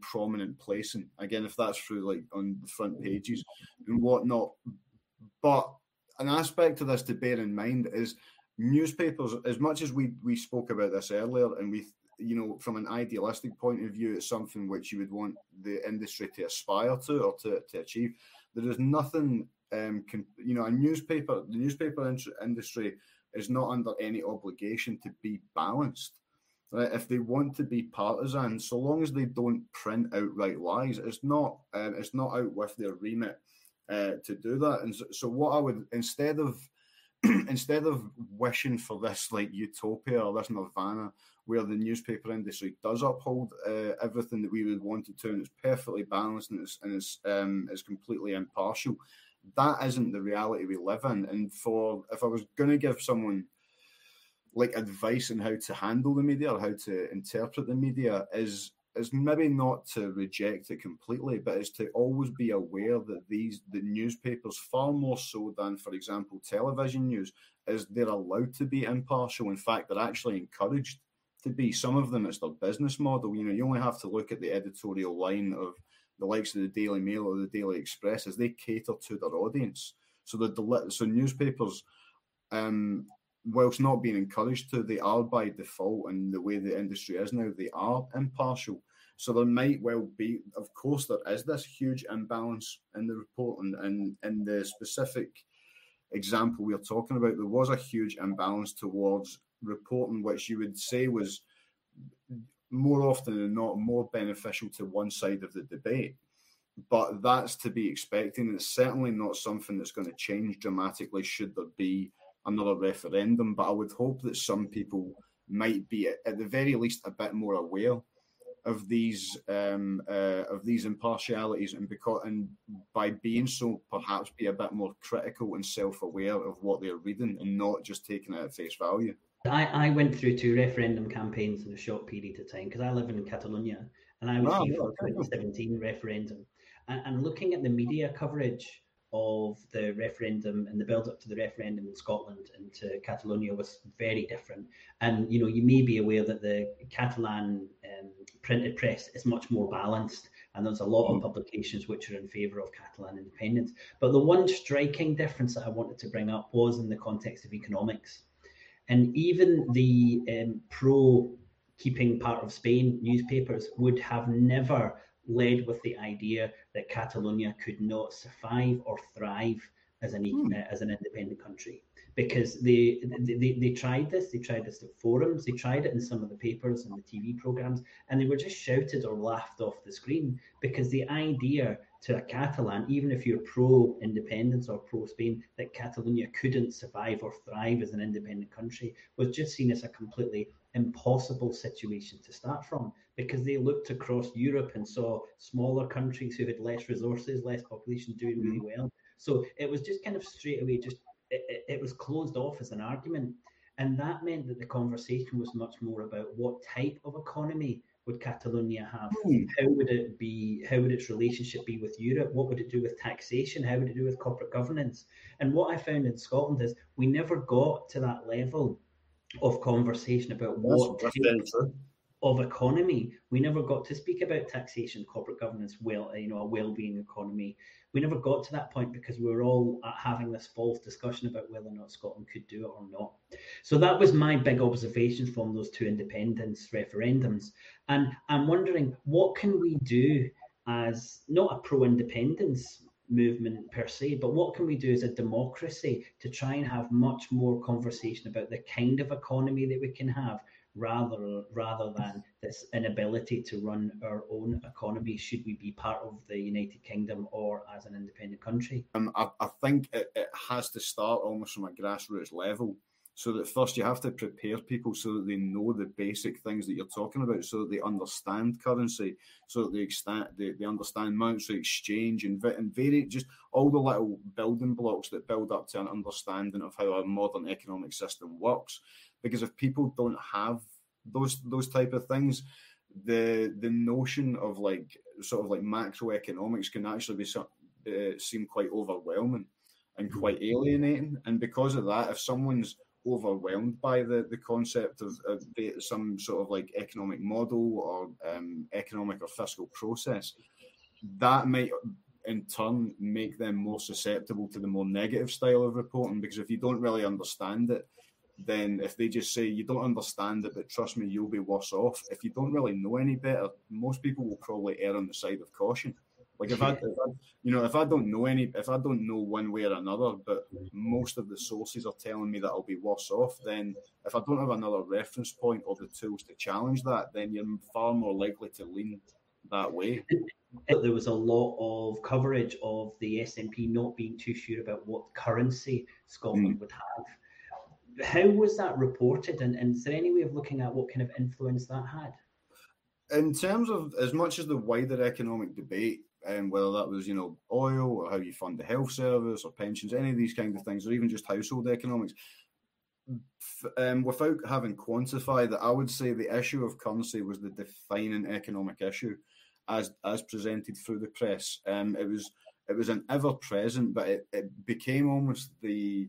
prominent placing. Again, if that's through like on the front pages and whatnot. But an aspect of this to bear in mind is newspapers, as much as we spoke about this earlier, and we, you know, from an idealistic point of view, it's something which you would want the industry to aspire to or to achieve. There is nothing, the newspaper industry is not under any obligation to be balanced. Right? If they want to be partisan, so long as they don't print outright lies, it's not out with their remit to do that. And so what I would, instead of wishing for this like utopia or this nirvana where the newspaper industry does uphold everything that we would want it to, and it's perfectly balanced and it's completely impartial, that isn't the reality we live in. And if I was going to give someone like advice on how to handle the media or how to interpret the media, is maybe not to reject it completely, but it's to always be aware that the newspapers, far more so than, for example, television news, is they're allowed to be impartial. In fact, they're actually encouraged to be. Some of them, it's their business model. You know, you only have to look at the editorial line of the likes of the Daily Mail or the Daily Express, as they cater to their audience. So newspapers, whilst not being encouraged to, they are by default, and the way the industry is now, they are impartial. So there might well be, of course, there is this huge imbalance in the report, and in the specific example we're talking about, there was a huge imbalance towards reporting, which you would say was more often than not more beneficial to one side of the debate. But that's to be expected, and it's certainly not something that's going to change dramatically should there be another referendum. But I would hope that some people might be, at the very least, a bit more aware of these impartialities, and by being so, perhaps be a bit more critical and self-aware of what they're reading and not just taking it at face value. I went through 2 referendum campaigns in a short period of time because I live in Catalonia, and I was here for the 2017 referendum. And looking at the media coverage of the referendum and the build-up to the referendum in Scotland and to Catalonia was very different. And, you know, you may be aware that the Catalan printed press is much more balanced, and there's a lot of publications which are in favour of Catalan independence. But the one striking difference that I wanted to bring up was in the context of economics. And even the pro-keeping part of Spain newspapers would have never led with the idea that Catalonia could not survive or thrive as an independent country, because they tried this. They tried this at forums. They tried it in some of the papers and the TV programmes, and they were just shouted or laughed off the screen, because the idea to a Catalan, even if you're pro-independence or pro-Spain, that Catalonia couldn't survive or thrive as an independent country was just seen as a completely impossible situation to start from, because they looked across Europe and saw smaller countries who had less resources, less population doing really well. So it was just kind of straight away, it was closed off as an argument. And that meant that the conversation was much more about what type of economy would Catalonia have? How would it be? How would its relationship be with Europe? What would it do with taxation? How would it do with corporate governance? And what I found in Scotland is we never got to that level of conversation about what type of economy. We never got to speak about taxation, corporate governance, a well-being economy. We never got to that point because we were all having this false discussion about whether or not Scotland could do it or not. So that was my big observation from those 2 independence referendums. And I'm wondering, what can we do as not a pro-independence movement per se, but what can we do as a democracy to try and have much more conversation about the kind of economy that we can have, rather than this inability to run our own economy, should we be part of the United Kingdom or as an independent country? I think it has to start almost from a grassroots level. So that first you have to prepare people so that they know the basic things that you're talking about, so that they understand currency, so that they understand amounts of exchange and various, just all the little building blocks that build up to an understanding of how our modern economic system works. Because if people don't have those type of things, the notion of sort of macroeconomics can actually be seem quite overwhelming and quite alienating. And because of that, if someone's overwhelmed by the concept of some sort of economic model or economic or fiscal process, that might in turn make them more susceptible to the more negative style of reporting. Because if you don't really understand it, then if they just say, you don't understand it, but trust me, you'll be worse off. If you don't really know any better, most people will probably err on the side of caution. If I don't know one way or another, but most of the sources are telling me that I'll be worse off, then if I don't have another reference point or the tools to challenge that, then you're far more likely to lean that way. There was a lot of coverage of the SNP not being too sure about what currency Scotland would have. How was that reported, and is there any way of looking at what kind of influence that had? In terms of as much as the wider economic debate, and whether that was, oil or how you fund the health service or pensions, any of these kinds of things, or even just household economics, without having quantified it, I would say the issue of currency was the defining economic issue as presented through the press. It was an ever-present, but it became almost the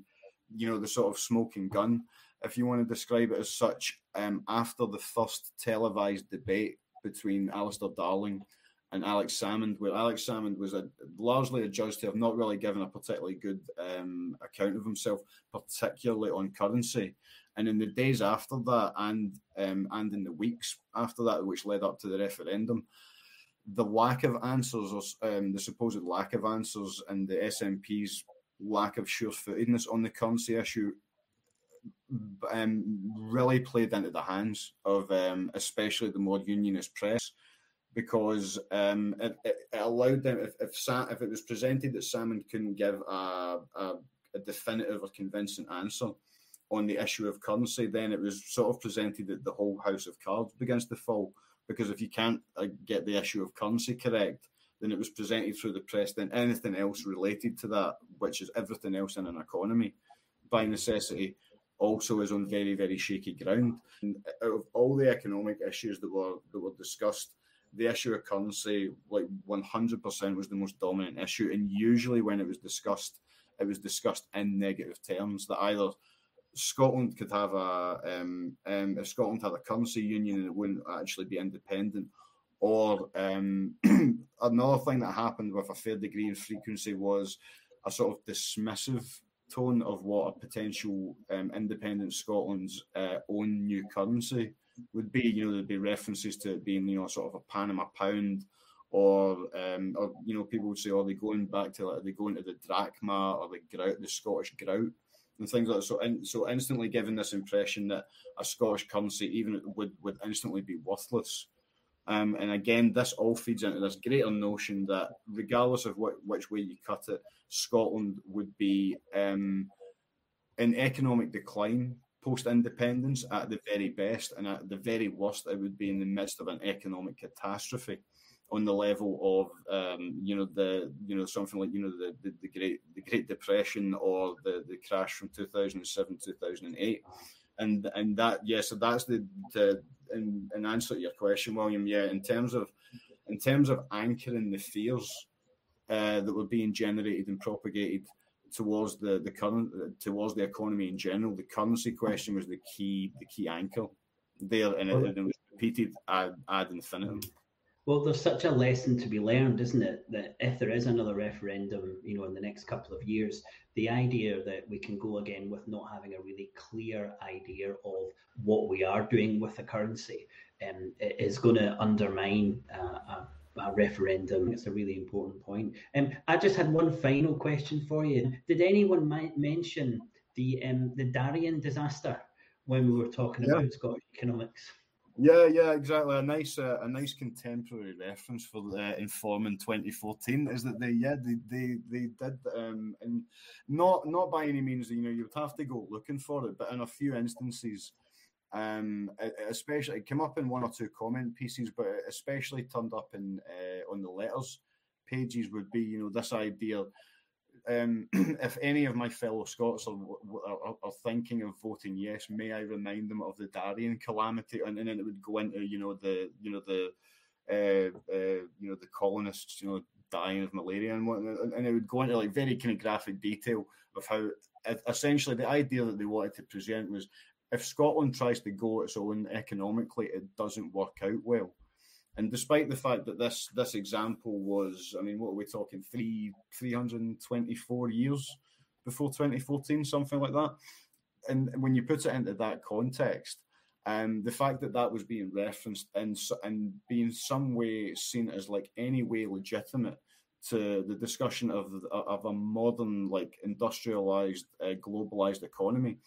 sort of smoking gun, if you want to describe it as such, after the first televised debate between Alistair Darling and Alex Salmond, where Alex Salmond was largely adjudged to have not really given a particularly good account of himself, particularly on currency. And in the days after that, and in the weeks after that, which led up to the referendum, the lack of answers, the supposed lack of answers, and the SNP's lack of sure-footedness on the currency issue really played into the hands of especially the more unionist press, because it allowed them, if it was presented that Salmond couldn't give a definitive or convincing answer on the issue of currency, then it was sort of presented that the whole house of cards begins to fall, because if you can't get the issue of currency correct, then it was presented through the press, then anything else related to that, which is everything else in an economy, by necessity, also is on very, very shaky ground. And out of all the economic issues that were discussed, the issue of currency, 100%, was the most dominant issue. And usually when it was discussed in negative terms, that either Scotland could have if Scotland had a currency union, it wouldn't actually be independent. Or another thing that happened with a fair degree of frequency was a sort of dismissive tone of what a potential independent Scotland's own new currency would be. There'd be references to it being, sort of a Panama pound, or people would say, "Oh, they're going back to they going to the drachma or the grout, the Scottish grout." And things like that. So instantly giving this impression that a Scottish currency even would instantly be worthless. And again, this all feeds into this greater notion that regardless of which way you cut it, Scotland would be in economic decline post-independence at the very best, and at the very worst, it would be in the midst of an economic catastrophe on the level of something like the Great Depression or the crash from 2007, 2008. And that, yeah, so that's in answer to your question, William, yeah, in terms of anchoring the fears that were being generated and propagated towards towards the economy in general, the currency question was the key anchor there, and it was repeated ad infinitum. Well, there's such a lesson to be learned, isn't it? That if there is another referendum, in the next couple of years, the idea that we can go again with not having a really clear idea of what we are doing with the currency is going to undermine a referendum. It's a really important point. I just had one final question for you. Did anyone mention the Darien disaster when we were talking about Scottish economics? Yeah, exactly. A nice contemporary reference for Inform in 2014 is that they did, and not by any means, you would have to go looking for it, but in a few instances, especially it came up in one or two comment pieces, but it especially turned up in on the letters pages would be this idea. If any of my fellow Scots are thinking of voting yes, may I remind them of the Darien calamity, and then it would go into the colonists dying of malaria and whatnot, and it would go into like very kind of graphic detail of how essentially the idea that they wanted to present was if Scotland tries to go its own economically, it doesn't work out well. And despite the fact that this example was, I mean, what are we talking, 324 years before 2014, something like that. And when you put it into that context, the fact that that was being referenced and being some way seen as like any way legitimate to the discussion of a modern, like industrialized, globalized economy,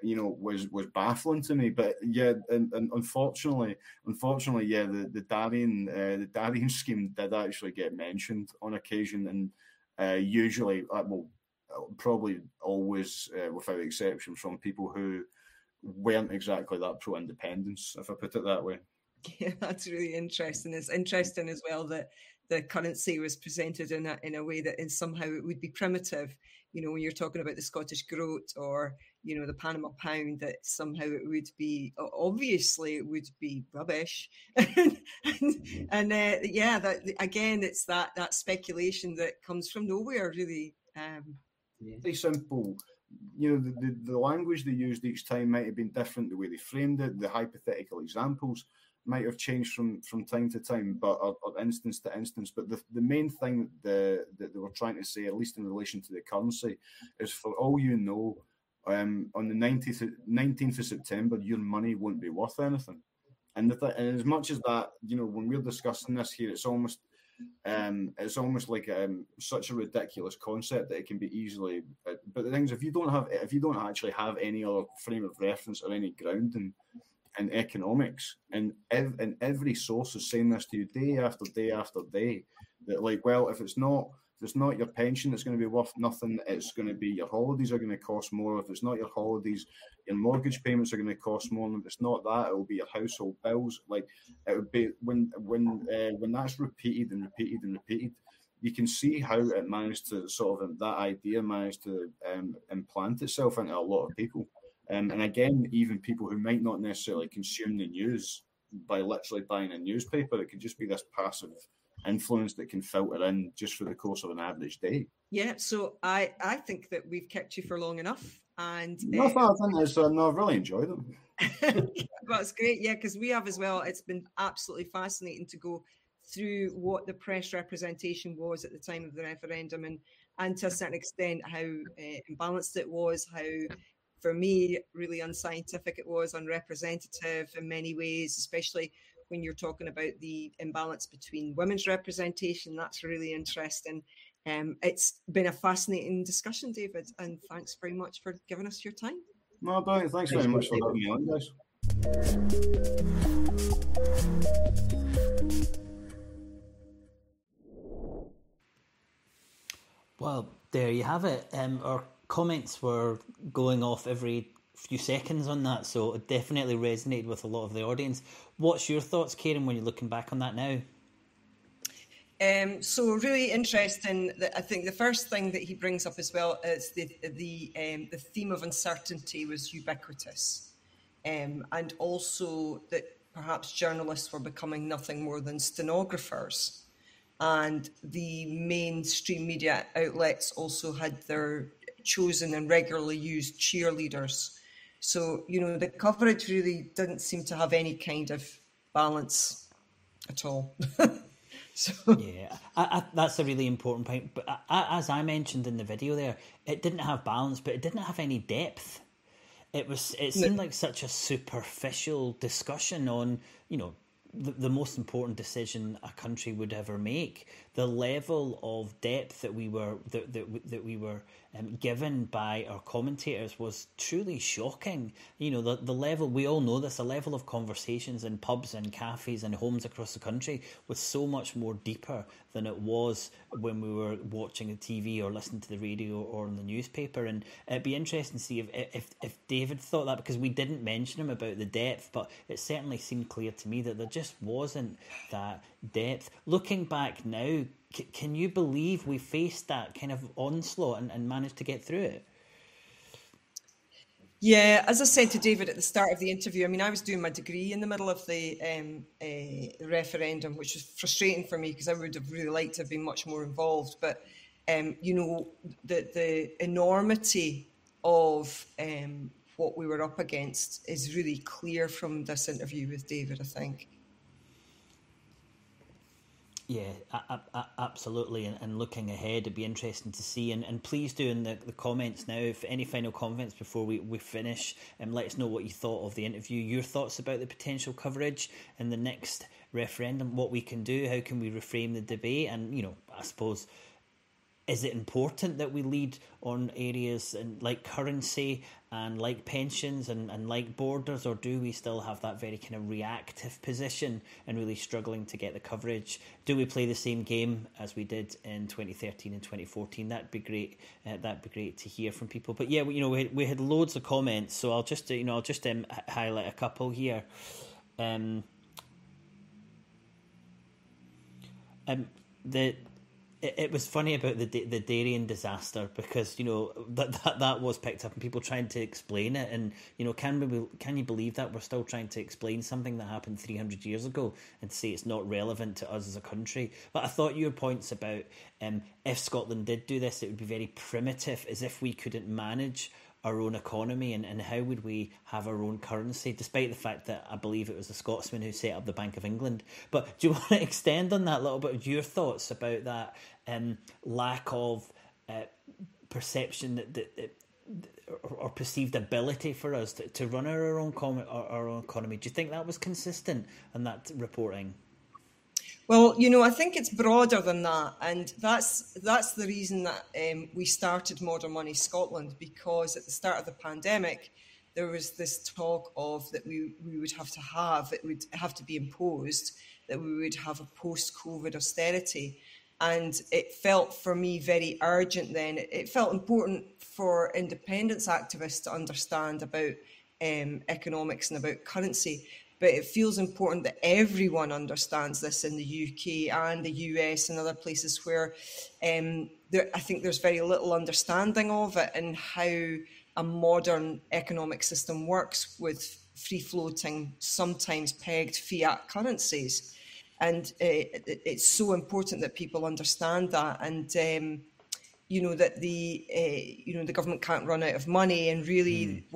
was baffling to me. But yeah, and unfortunately, yeah, the Darien scheme did actually get mentioned on occasion, and usually, well, probably always, without exception, from people who weren't exactly that pro-independence, if I put it that way. Yeah, that's really interesting. It's interesting as well that the currency was presented in a way that is somehow it would be primitive. When you're talking about the Scottish groat or, the Panama pound, that somehow it would be, obviously it would be rubbish. and that again, it's that speculation that comes from nowhere, really. Very simple. The language they used each time might have been different, the way they framed it, the hypothetical examples might have changed from time to time, but or instance to instance. But the main thing that they were trying to say, at least in relation to the currency, is for all on the 19th of September, your money won't be worth anything. And as much as that, when we're discussing this here, it's almost like such a ridiculous concept that it can be easily. But the thing is, if you don't actually have any other frame of reference or any grounding in economics, and every source is saying this to you day after day after day, that like, well, if it's not your pension, it's going to be worth nothing. It's going to be your holidays are going to cost more. If it's not your holidays, your mortgage payments are going to cost more. And if it's not that, it will be your household bills. Like it would be when that's repeated and repeated and repeated, you can see how it managed to implant itself into a lot of people. And again, even people who might not necessarily consume the news by literally buying a newspaper, it could just be this passive influence that can filter in just for the course of an average day. Yeah, so I think that we've kept you for long enough. And I've really enjoyed them. Well, it's great, yeah, because we have as well. It's been absolutely fascinating to go through what the press representation was at the time of the referendum and to a certain extent how imbalanced it was, how... For me, really unscientific it was, unrepresentative in many ways, especially when you're talking about the imbalance between women's representation. That's really interesting. It's been a fascinating discussion, David, and thanks very much for giving us your time. No, Brian, thanks very much for having me on, guys. Well, there you have it. Our comments were going off every few seconds on that, so it definitely resonated with a lot of the audience. What's your thoughts, Kairin, when you're looking back on that now? So really interesting. I think the first thing that he brings up as well is the theme of uncertainty was ubiquitous, and also that perhaps journalists were becoming nothing more than stenographers. And the mainstream media outlets also had their chosen and regularly used cheerleaders. So, the coverage really didn't seem to have any kind of balance at all. So. Yeah, that's a really important point. But as I mentioned in the video there, it didn't have balance, but it didn't have any depth. It seemed like such a superficial discussion on, the most important decision a country would ever make. The level of depth that we were given by our commentators was truly shocking. You know, the level, we all know this, the level of conversations in pubs and cafes and homes across the country was so much more deeper than it was when we were watching the TV or listening to the radio or in the newspaper. And it'd be interesting to see if David thought that, because we didn't mention him about the depth, but it certainly seemed clear to me that there just wasn't that depth. Looking back now, can you believe we faced that kind of onslaught and managed to get through it? Yeah, as I said to David at the start of the interview, I mean, I was doing my degree in the middle of the referendum, which was frustrating for me because I would have really liked to have been much more involved. But, you know, the enormity of what we were up against is really clear from this interview with David, I think. Yeah, absolutely. And looking ahead, it'd be interesting to see. And please do in the comments now, if any final comments before we finish, let us know what you thought of the interview, your thoughts about the potential coverage in the next referendum, what we can do, how can we reframe the debate? And, you know, I suppose, is it important that we lead on areas and like currency and like pensions and like borders, or do we still have that very kind of reactive position and really struggling to get the coverage? Do we play the same game as we did in 2013 and 2014? That'd be great. That'd be great to hear from people. But yeah, you know, we had loads of comments, so I'll just highlight a couple here. It was funny about the Darien disaster, because, you know, that was picked up and people trying to explain it. And, you know, can you believe that we're still trying to explain something that happened 300 years ago and say it's not relevant to us as a country? But I thought your points about if Scotland did do this, it would be very primitive, as if we couldn't manage our own economy, and how would we have our own currency, despite the fact that I believe it was the Scotsman who set up the Bank of England. But do you want to extend on that a little bit of your thoughts about that lack of perception or perceived ability for us to run our own economy? Do you think that was consistent in that reporting? Well, you know, I think it's broader than that, and that's the reason that we started Modern Money Scotland, because at the start of the pandemic, there was this talk of that we would have to have, it would have to be imposed, that we would have a post-COVID austerity. And it felt for me very urgent then. It felt important for independence activists to understand about economics and about currency. But it feels important that everyone understands this in the UK and the US and other places where I think there's very little understanding of it and how a modern economic system works with free-floating, sometimes pegged fiat currencies. And it's so important that people understand that. And you know, that the government can't run out of money, and really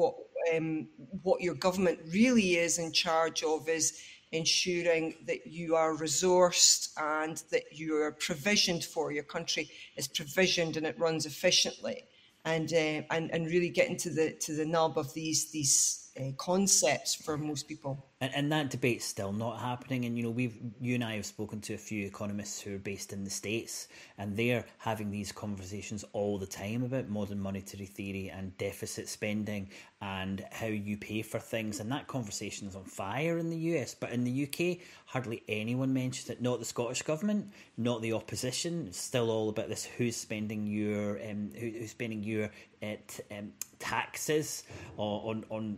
what your government really is in charge of is ensuring that you are resourced and that you are provisioned for. Your country is provisioned and it runs efficiently, and really getting to the nub of these concepts for most people. And that debate's still not happening. And, you know, you and I have spoken to a few economists who are based in the States, and they're having these conversations all the time about modern monetary theory and deficit spending and how you pay for things. And that conversation is on fire in the US, but in the UK, hardly anyone mentions it. Not the Scottish government, not the opposition. It's still all about this: who's spending your taxes on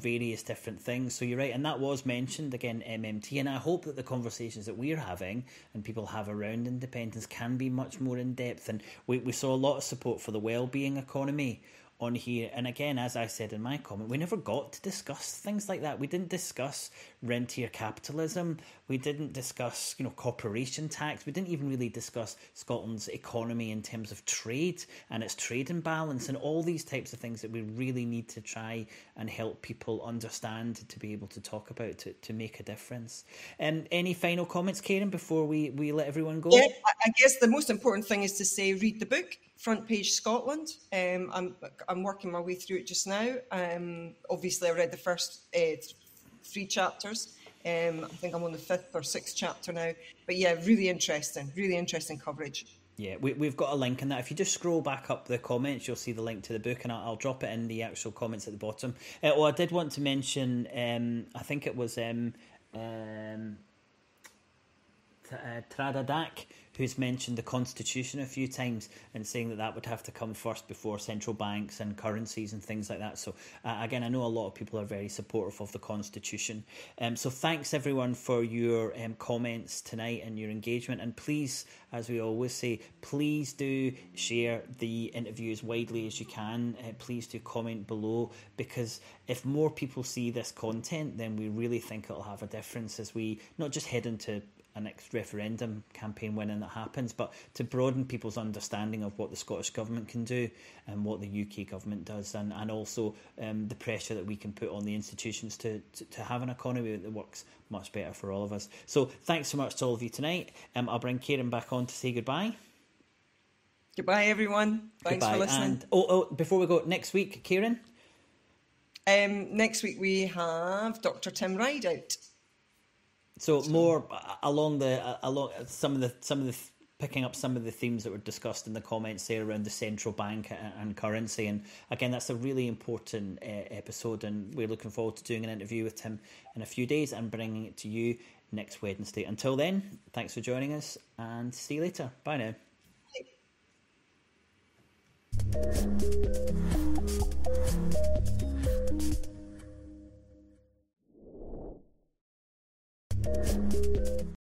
various different things. So you're right, and that was mentioned again, MMT, and I hope that the conversations that we're having and people have around independence can be much more in depth. And we saw a lot of support for the well-being economy on here, and again, as I said in my comment, we never got to discuss things like that. We didn't discuss rentier capitalism, we didn't discuss, you know, corporation tax, we didn't even really discuss Scotland's economy in terms of trade and its trade imbalance and all these types of things that we really need to try and help people understand to be able to talk about, to make a difference. Any final comments, Kairin, before we let everyone go? Yeah, I guess the most important thing is to say, read the book, Front Page Scotland. I'm working my way through it just now. Obviously, I read the first three chapters. I think I'm on the 5th or 6th chapter now. But yeah, really interesting coverage. Yeah, we've got a link in that. If you just scroll back up the comments, you'll see the link to the book, and I'll drop it in the actual comments at the bottom. I did want to mention, I think it was Tradadak, who's mentioned the Constitution a few times and saying that that would have to come first before central banks and currencies and things like that. So again, I know a lot of people are very supportive of the Constitution. So thanks everyone for your comments tonight and your engagement. And please, as we always say, please do share the interview as widely as you can. Please do comment below, because if more people see this content, then we really think it'll have a difference as we not just head into a next referendum campaign winning that happens, but to broaden people's understanding of what the Scottish Government can do and what the UK Government does, and also the pressure that we can put on the institutions to have an economy that works much better for all of us. So thanks so much to all of you tonight. I'll bring Kairin back on to say goodbye. Goodbye, everyone. Thanks for listening. And, before we go, next week, Kairin? Next week we have Dr. Tim Rideout. So more along some of the picking up some of the themes that were discussed in the comments there around the central bank and currency, and again that's a really important episode, and we're looking forward to doing an interview with Tim in a few days and bringing it to you next Wednesday. Until then, thanks for joining us and see you later. Bye now. Bye.